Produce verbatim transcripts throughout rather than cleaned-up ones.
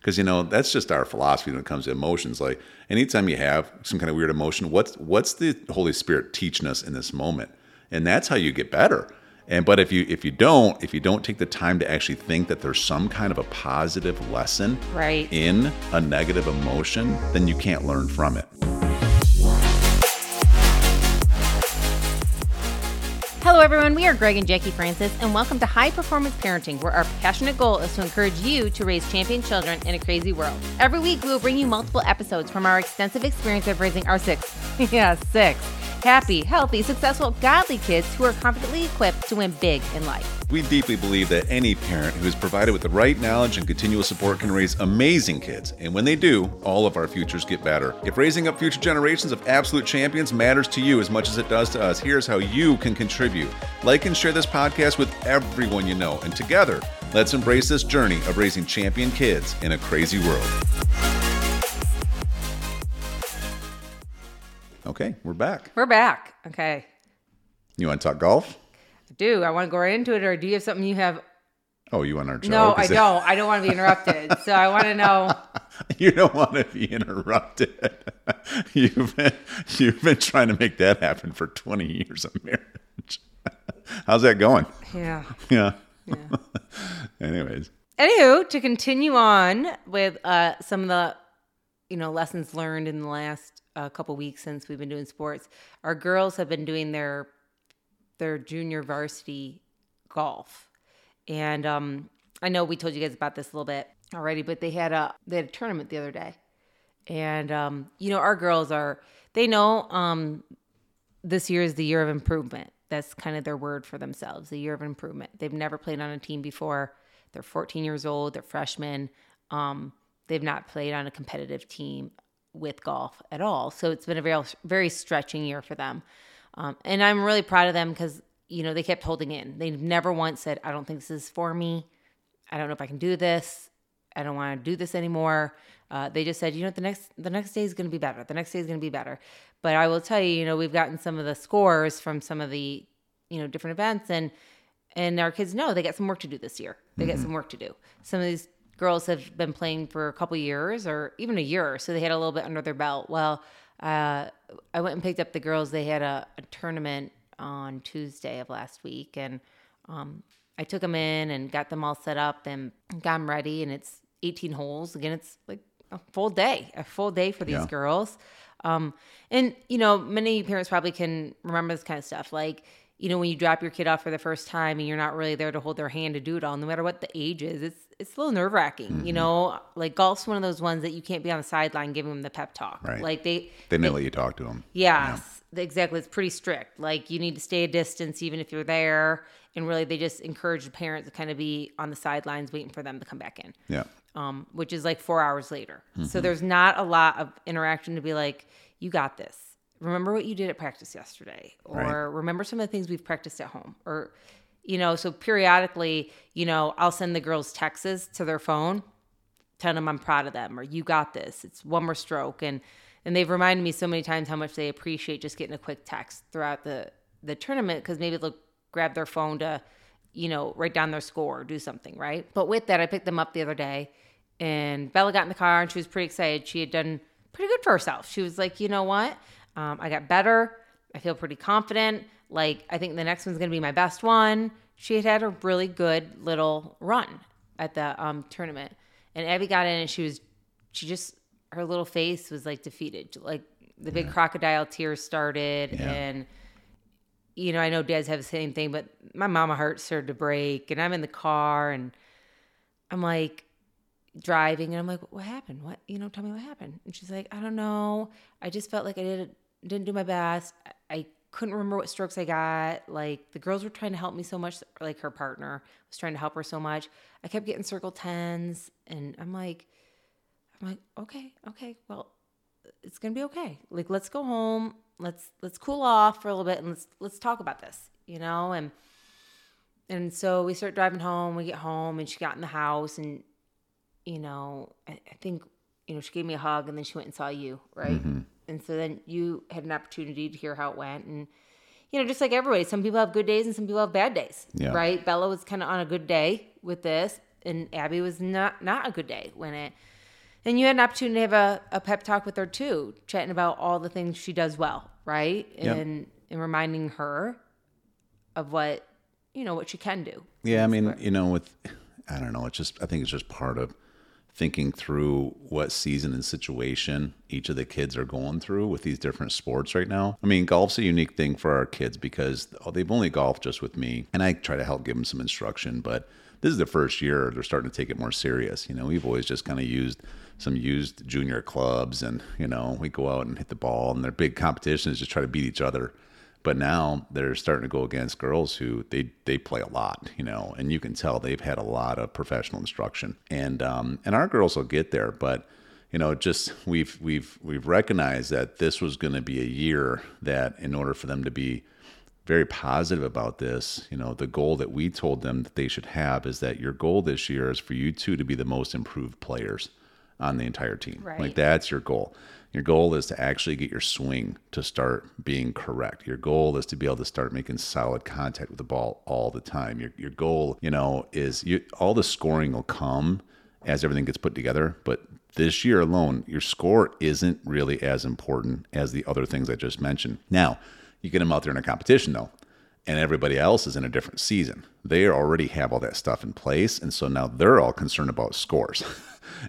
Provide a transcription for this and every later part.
Because, you know, that's just our philosophy when it comes to emotions. Like, anytime you have some kind of weird emotion, what's what's the Holy Spirit teaching us in this moment? And that's how you get better. And but if you if you don't, if you don't take the time to actually think that there's some kind of a positive lesson right. in a negative emotion, then you can't learn from it. Hello, everyone. We are Greg and Jackie Francis, and welcome to High Performance Parenting, where our passionate goal is to encourage you to raise champion children in a crazy world. Every week, we will bring you multiple episodes from our extensive experience of raising our six, yeah, six, happy, healthy, successful, godly kids who are confidently equipped to win big in life. We deeply believe that any parent who is provided with the right knowledge and continual support can raise amazing kids. And when they do, all of our futures get better. If raising up future generations of absolute champions matters to you as much as it does to us, here's how you can contribute. Like and share this podcast with everyone you know. And together, let's embrace this journey of raising champion kids in a crazy world. Okay, we're back. We're back. Okay. You want to talk golf? I do. I want to go right into it, or do you have something you have? Oh, you want our joke? No, I it... don't. I don't want to be interrupted. So I want to know. You don't want to be interrupted. You've been, you've been trying to make that happen for twenty years of marriage. How's that going? Yeah. Yeah. Yeah. Anyways. Anywho, to continue on with uh, some of the, you know, lessons learned in the last a couple weeks since we've been doing sports. Our girls have been doing their their junior varsity golf. And um, I know we told you guys about this a little bit already, but they had a they had a tournament the other day. And um, you know, our girls are they know um, this year is the year of improvement. That's kind of their word for themselves, the year of improvement. They've never played on a team before. They're fourteen years old, they're freshmen. Um, they've not played on a competitive team with golf at all. So it's been a very, very stretching year for them. Um, and I'm really proud of them because, you know, they kept holding in. They never once said, I don't think this is for me. I don't know if I can do this. I don't want to do this anymore. Uh, they just said, you know, the next, the next day is going to be better. The next day is going to be better. But I will tell you, you know, we've gotten some of the scores from some of the, you know, different events, and, and our kids know they got some work to do this year. They mm-hmm. got some work to do. Some of these girls have been playing for a couple years or even a year, so they had a little bit under their belt. Well, uh, I went and picked up the girls. They had a, a tournament on Tuesday of last week, and um, I took them in and got them all set up and got them ready, and it's eighteen holes. Again, it's like a full day, a full day for these yeah. girls. Um, and, you know, many parents probably can remember this kind of stuff. Like, you know, when you drop your kid off for the first time and you're not really there to hold their hand to do it all, no matter what the age is, it's it's a little nerve wracking, mm-hmm. you know, like golf's one of those ones that you can't be on the sideline giving them the pep talk. Right. Like they, they may let you talk to them. Yes, yeah. Exactly. It's pretty strict. Like you need to stay a distance, even if you're there. And really they just encourage the parents to kind of be on the sidelines waiting for them to come back in. Yeah. Um, which is like four hours later. Mm-hmm. So there's not a lot of interaction to be like, you got this. Remember what you did at practice yesterday, or right. remember some of the things we've practiced at home, or, you know, so periodically, you know, I'll send the girls texts to their phone, tell them I'm proud of them, or you got this, it's one more stroke. And, and they've reminded me so many times how much they appreciate just getting a quick text throughout the, the tournament. Cause maybe they'll grab their phone to, you know, write down their score or do something. Right. But with that, I picked them up the other day, and Bella got in the car and she was pretty excited. She had done pretty good for herself. She was like, you know what? Um, I got better. I feel pretty confident. Like, I think the next one's going to be my best one. She had had a really good little run at the um, tournament. And Abby got in and she was, she just, her little face was like defeated. Like the big yeah. crocodile tears started. Yeah. And, you know, I know dads have the same thing, but my mama heart started to break. And I'm in the car and I'm like, driving. And I'm like, what happened? What, you know, tell me what happened. And she's like, I don't know. I just felt like I did a, didn't do my best. I couldn't remember what strokes I got. Like the girls were trying to help me so much. Like her partner was trying to help her so much. I kept getting circle tens, and I'm like, I'm like, okay, okay, well, it's gonna be okay. Like let's go home. Let's let's cool off for a little bit, and let's let's talk about this, you know. And and so we start driving home. We get home, and she got in the house, and you know, I, I think you know she gave me a hug, and then she went and saw you, right? Mm-hmm. And so then you had an opportunity to hear how it went. And, you know, just like everybody, some people have good days and some people have bad days, yeah. right? Bella was kind of on a good day with this. and Abby was not, not a good day when it, and you had an opportunity to have a, a pep talk with her too, chatting about all the things she does well, right? And, yep. and reminding her of what, you know, what she can do. Yeah, I mean, sport. you know, with, I don't know, it's just, I think it's just part of thinking through what season and situation each of the kids are going through with these different sports right now. I mean, golf's a unique thing for our kids because they've only golfed just with me, and I try to help give them some instruction, but this is the first year they're starting to take it more serious. You know, we've always just kind of used some used junior clubs and, you know, we go out and hit the ball, and their big competition is just try to beat each other. But now they're starting to go against girls who they, they play a lot, you know, and you can tell they've had a lot of professional instruction, and, um, and our girls will get there, but you know, just, we've, we've, we've recognized that this was going to be a year that in order for them to be very positive about this, you know, the goal that we told them that they should have is that your goal this year is for you two to be the most improved players on the entire team. Right. Like that's your goal. Your goal is to actually get your swing to start being correct. Your goal is to be able to start making solid contact with the ball all the time. Your your goal, you know, is you, all the scoring will come as everything gets put together. But this year alone, your score isn't really as important as the other things I just mentioned. Now, you get them out there in a competition though, and everybody else is in a different season. They already have all that stuff in place, and so now they're all concerned about scores.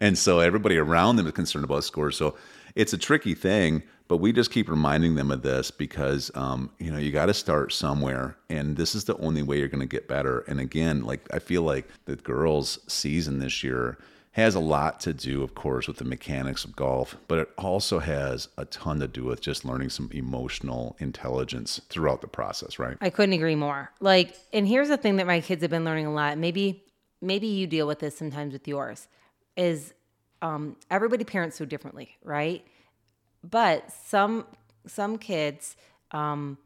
And so everybody around them is concerned about scores. So it's a tricky thing, but we just keep reminding them of this because, um, you know, you got to start somewhere, and this is the only way you're going to get better. And again, like, I feel like the girls' season this year has a lot to do, of course, with the mechanics of golf, but it also has a ton to do with just learning some emotional intelligence throughout the process, right? I couldn't agree more. Like, and here's the thing that my kids have been learning a lot. Maybe, maybe you deal with this sometimes with yours. Is um, everybody parents so differently, right? But some some kids, um,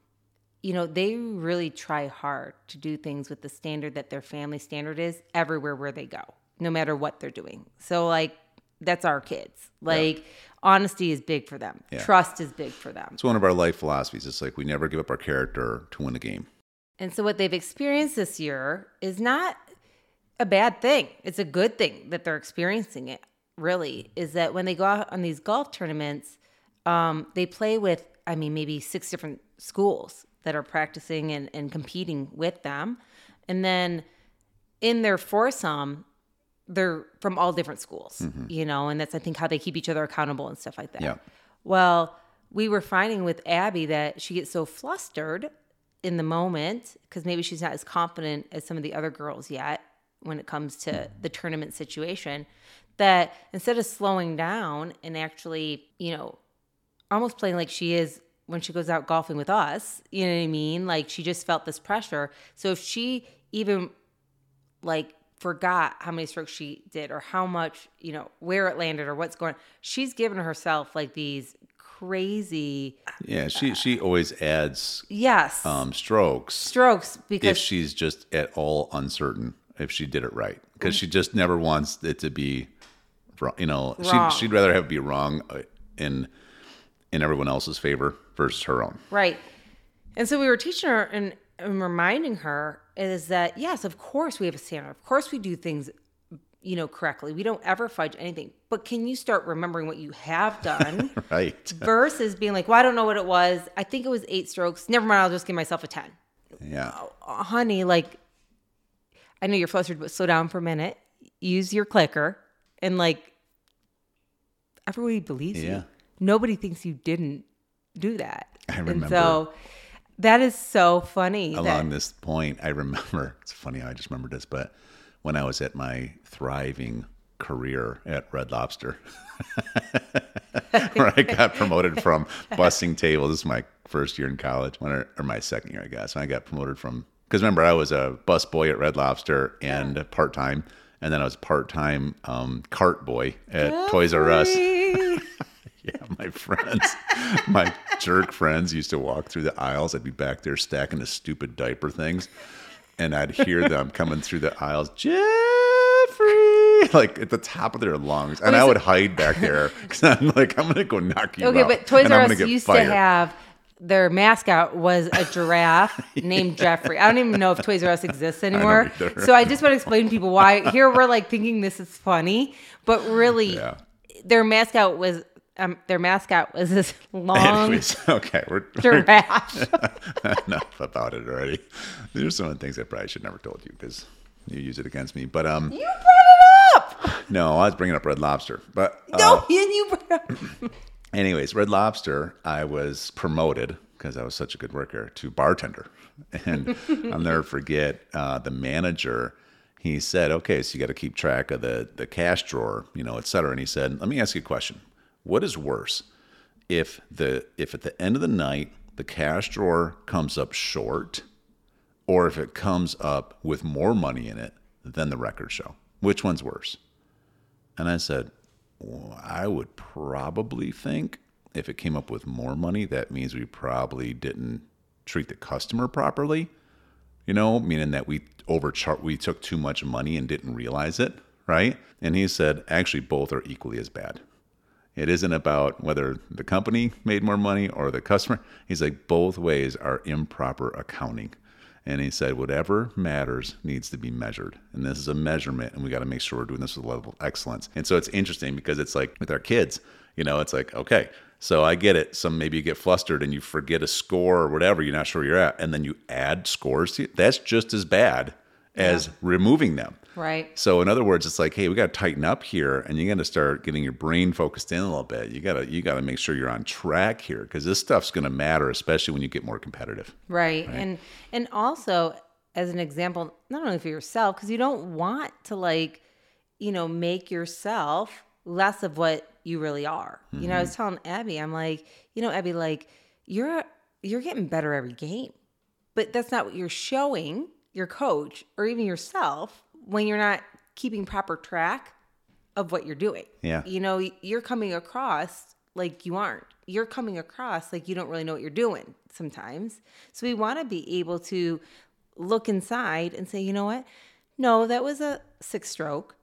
you know, they really try hard to do things with the standard that their family standard is everywhere where they go, no matter what they're doing. So, like, that's our kids. Like, yeah. Honesty is big for them. Yeah. Trust is big for them. It's one of our life philosophies. It's like we never give up our character to win a game. And so what they've experienced this year is not a bad thing. It's a good thing that they're experiencing it, really, is that when they go out on these golf tournaments, um, they play with, I mean, maybe six different schools that are practicing and, and competing with them. And then in their foursome, they're from all different schools, mm-hmm. you know, and that's, I think, how they keep each other accountable and stuff like that. Yeah. Well, we were finding with Abby that she gets so flustered in the moment because maybe she's not as confident as some of the other girls yet when it comes to the tournament situation, that instead of slowing down and actually, you know, almost playing like she is when she goes out golfing with us, you know what I mean? Like, she just felt this pressure. So if she even, like, forgot how many strokes she did or how much, you know, where it landed or what's going on, she's given herself, like, these crazy. Yeah, she she always adds yes um, strokes. Strokes. Because if she's just at all uncertain if she did it right, because she just never wants it to be, you know, wrong. She, she'd rather have it be wrong in in everyone else's favor versus her own. Right. And so we were teaching her and, and reminding her is that, yes, of course we have a standard. Of course we do things, you know, correctly. We don't ever fudge anything. But can you start remembering what you have done? Right. Versus being like, well, I don't know what it was. I think it was eight strokes. Never mind. I'll just give myself a ten. Yeah. Oh, honey, like, I know you're flustered, but slow down for a minute. Use your clicker. And, like, everybody believes yeah. you. Nobody thinks you didn't do that. I remember. And so that is so funny. Along that- this point, I remember, it's funny how I just remembered this, but when I was at my thriving career at Red Lobster, where I got promoted from bussing tables. This is my first year in college, when I, or my second year, I guess. And I got promoted from... Because remember, I was a bus boy at Red Lobster and yeah. part-time. And then I was part-time um, cart boy at Jeffrey. Toys R Us. Yeah, my friends, my jerk friends used to walk through the aisles. I'd be back there stacking the stupid diaper things. And I'd hear them coming through the aisles, Jeffrey, like at the top of their lungs. And I would hide back there because I'm like, I'm going to go knock you okay, out. Okay, but Toys R Us used fired. to have... their mascot was a giraffe named Jeffrey. I don't even know if Toys R Us exists anymore. I so I just want to explain to people why. Here we're like thinking this is funny, but really, yeah. their mascot was um, their mascot was this long Anyways, okay, we're, giraffe. We're, enough about it already. There's some of the things I probably should never told you because you use it against me. But um, you brought it up. No, I was bringing up Red Lobster, but uh, no, you, you brought up. Anyways, Red Lobster, I was promoted because I was such a good worker to bartender. And I'll never forget uh, the manager. He said, okay, so you got to keep track of the, the cash drawer, you know, et cetera. And he said, let me ask you a question. What is worse? If the if at the end of the night, the cash drawer comes up short, or if it comes up with more money in it than the record show, which one's worse? And I said, well, I would probably think if it came up with more money, that means we probably didn't treat the customer properly, you know, meaning that we overchar- we took too much money and didn't realize it, right? And he said, actually, both are equally as bad. It isn't about whether the company made more money or the customer. He's like, both ways are improper accounting. And he said, whatever matters needs to be measured. And this is a measurement, and we got to make sure we're doing this with a level of excellence. And so it's interesting because it's like with our kids, you know, it's like, okay, so I get it. Some maybe you get flustered and you forget a score or whatever. You're not sure where you're at. And then you add scores to it. That's just as bad as yeah. removing them. Right. So in other words, it's like, hey, we got to tighten up here, and you got to start getting your brain focused in a little bit. You got to you got to make sure you're on track here, because this stuff's going to matter, especially when you get more competitive. Right. right. And and also as an example, not only for yourself, because you don't want to like, you know, make yourself less of what you really are. Mm-hmm. You know, I was telling Abby, I'm like, you know, Abby, like you're you're getting better every game, but that's not what you're showing your coach or even yourself when you're not keeping proper track of what you're doing. Yeah. You know, you're coming across like you aren't. You're coming across like you don't really know what you're doing sometimes. So we want to be able to look inside and say, you know what? No, that was a six stroke.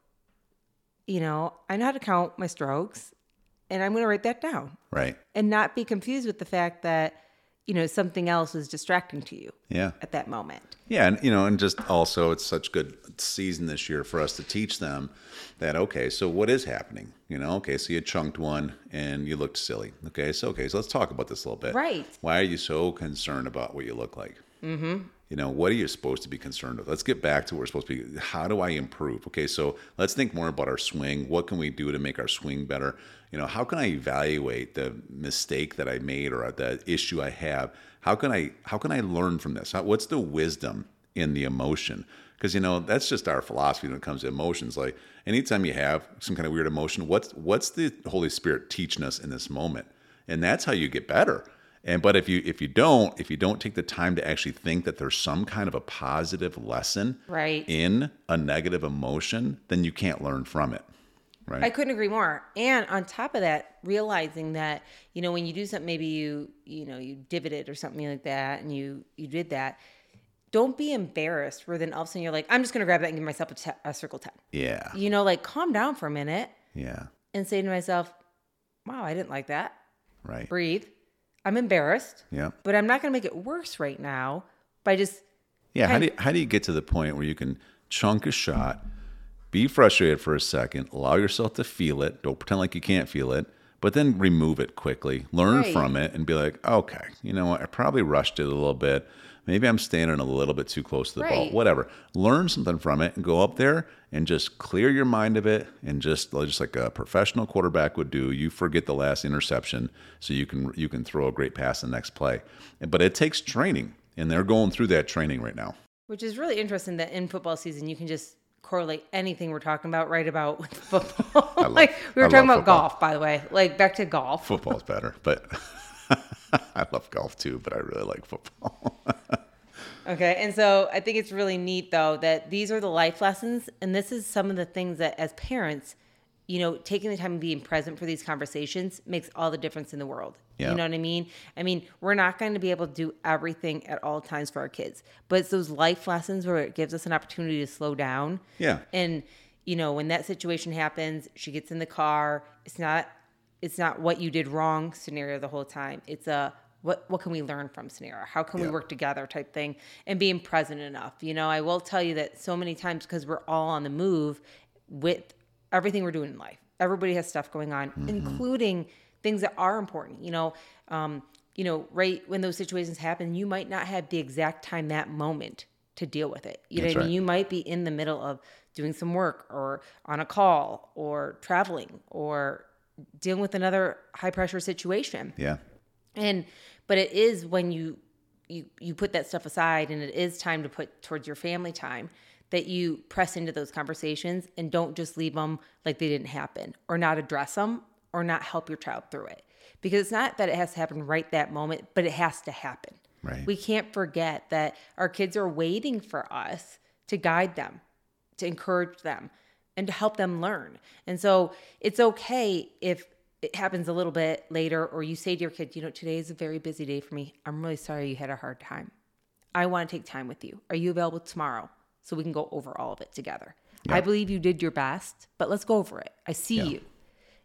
You know, I know how to count my strokes, and I'm going to write that down. Right. And not be confused with the fact that, you know, something else is distracting to you yeah. at that moment. Yeah. And, you know, and just also it's such good season this year for us to teach them that, okay, so what is happening? You know, okay, so you chunked one and you looked silly. Okay. So, okay. So let's talk about this a little bit. Right. Why are you so concerned about what you look like? Mm-hmm. You know, what are you supposed to be concerned with? Let's get back to what we're supposed to be. How do I improve? Okay, so let's think more about our swing. What can we do to make our swing better? You know, how can I evaluate the mistake that I made or the issue I have? How can I how can I learn from this? How, what's the wisdom in the emotion? Because, you know, that's just our philosophy when it comes to emotions. Like anytime you have some kind of weird emotion, what's what's the Holy Spirit teaching us in this moment? And that's how you get better. And but if you if you don't if you don't take the time to actually think that there's some kind of a positive lesson right. in a negative emotion, then you can't learn from it. Right? I couldn't agree more. And on top of that, realizing that, you know, when you do something, maybe you you know you divoted or something like that, and you you did that. Don't be embarrassed where then all of a sudden you're like, I'm just going to grab that and give myself a, te- a circle ten. Yeah. You know, like calm down for a minute. Yeah. And say to myself, wow, I didn't like that. Right. Breathe. I'm embarrassed, yeah, but I'm not going to make it worse right now by just... Yeah, how do, you, how do you get to the point where you can chunk a shot, be frustrated for a second, allow yourself to feel it, don't pretend like you can't feel it, but then remove it quickly, learn right. from it, and be like, okay, you know what, I probably rushed it a little bit. Maybe I'm standing a little bit too close to the right. ball, whatever. Learn something from it and go up there and just clear your mind of it. And just, just like a professional quarterback would do, you forget the last interception so you can you can throw a great pass the next play. But it takes training, and they're going through that training right now. Which is really interesting that in football season, you can just correlate anything we're talking about right about with football. Love, like we were I talking about football. Golf, by the way, like back to golf. Football's better, but... I love golf too, but I really like football. Okay. And so I think it's really neat though, that these are the life lessons. And this is some of the things that as parents, you know, taking the time and being present for these conversations makes all the difference in the world. Yeah. You know what I mean? I mean, we're not going to be able to do everything at all times for our kids, but it's those life lessons where it gives us an opportunity to slow down. Yeah. And you know, when that situation happens, she gets in the car, it's not It's not what you did wrong scenario the whole time. It's a what what can we learn from scenario? How can yeah. we work together type thing, and being present enough. You know, I will tell you that so many times, because we're all on the move with everything we're doing in life. Everybody has stuff going on, mm-hmm. including things that are important. You know, um, you know, right when those situations happen, you might not have the exact time, that moment to deal with it. You That's know what right. I mean? You might be in the middle of doing some work, or on a call, or traveling, or dealing with another high pressure situation. Yeah. And, but it is when you, you, you put that stuff aside, and it is time to put towards your family time, that you press into those conversations and don't just leave them like they didn't happen, or not address them, or not help your child through it. Because it's not that it has to happen right that moment, but it has to happen. Right. We can't forget that our kids are waiting for us to guide them, to encourage them, and to help them learn. And so it's okay if it happens a little bit later, or you say to your kid, you know, today is a very busy day for me. I'm really sorry you had a hard time. I want to take time with you. Are you available tomorrow so we can go over all of it together? Yeah. I believe you did your best, but let's go over it. I see yeah. you.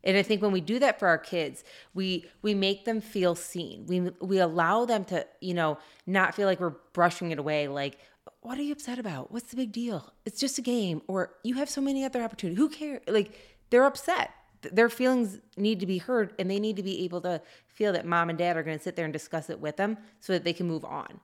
And I think when we do that for our kids, we we make them feel seen. We we allow them to, you know, not feel like we're brushing it away. Like, what are you upset about? What's the big deal? It's just a game. Or you have so many other opportunities. Who cares? Like, they're upset. Their feelings need to be heard, and they need to be able to feel that mom and dad are going to sit there and discuss it with them so that they can move on,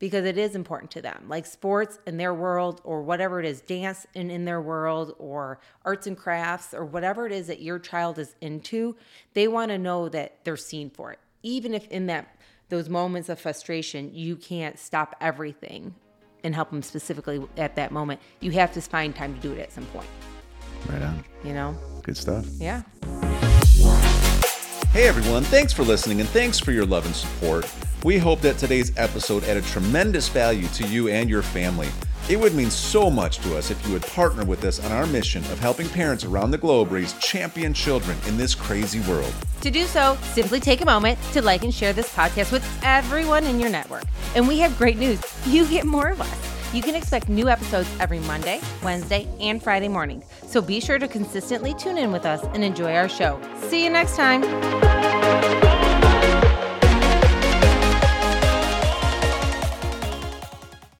because it is important to them. Like sports in their world, or whatever it is, dance in, in their world, or arts and crafts, or whatever it is that your child is into, they want to know that they're seen for it. Even if in that those moments of frustration, you can't stop everything and help them specifically at that moment. You have to find time to do it at some point. Right on. You know? Good stuff. Yeah. Hey everyone, thanks for listening, and thanks for your love and support. We hope that today's episode added tremendous value to you and your family. It would mean so much to us if you would partner with us on our mission of helping parents around the globe raise champion children in this crazy world. To do so, simply take a moment to like and share this podcast with everyone in your network. And we have great news. You get more of us. You can expect new episodes every Monday, Wednesday, and Friday mornings. So be sure to consistently tune in with us and enjoy our show. See you next time.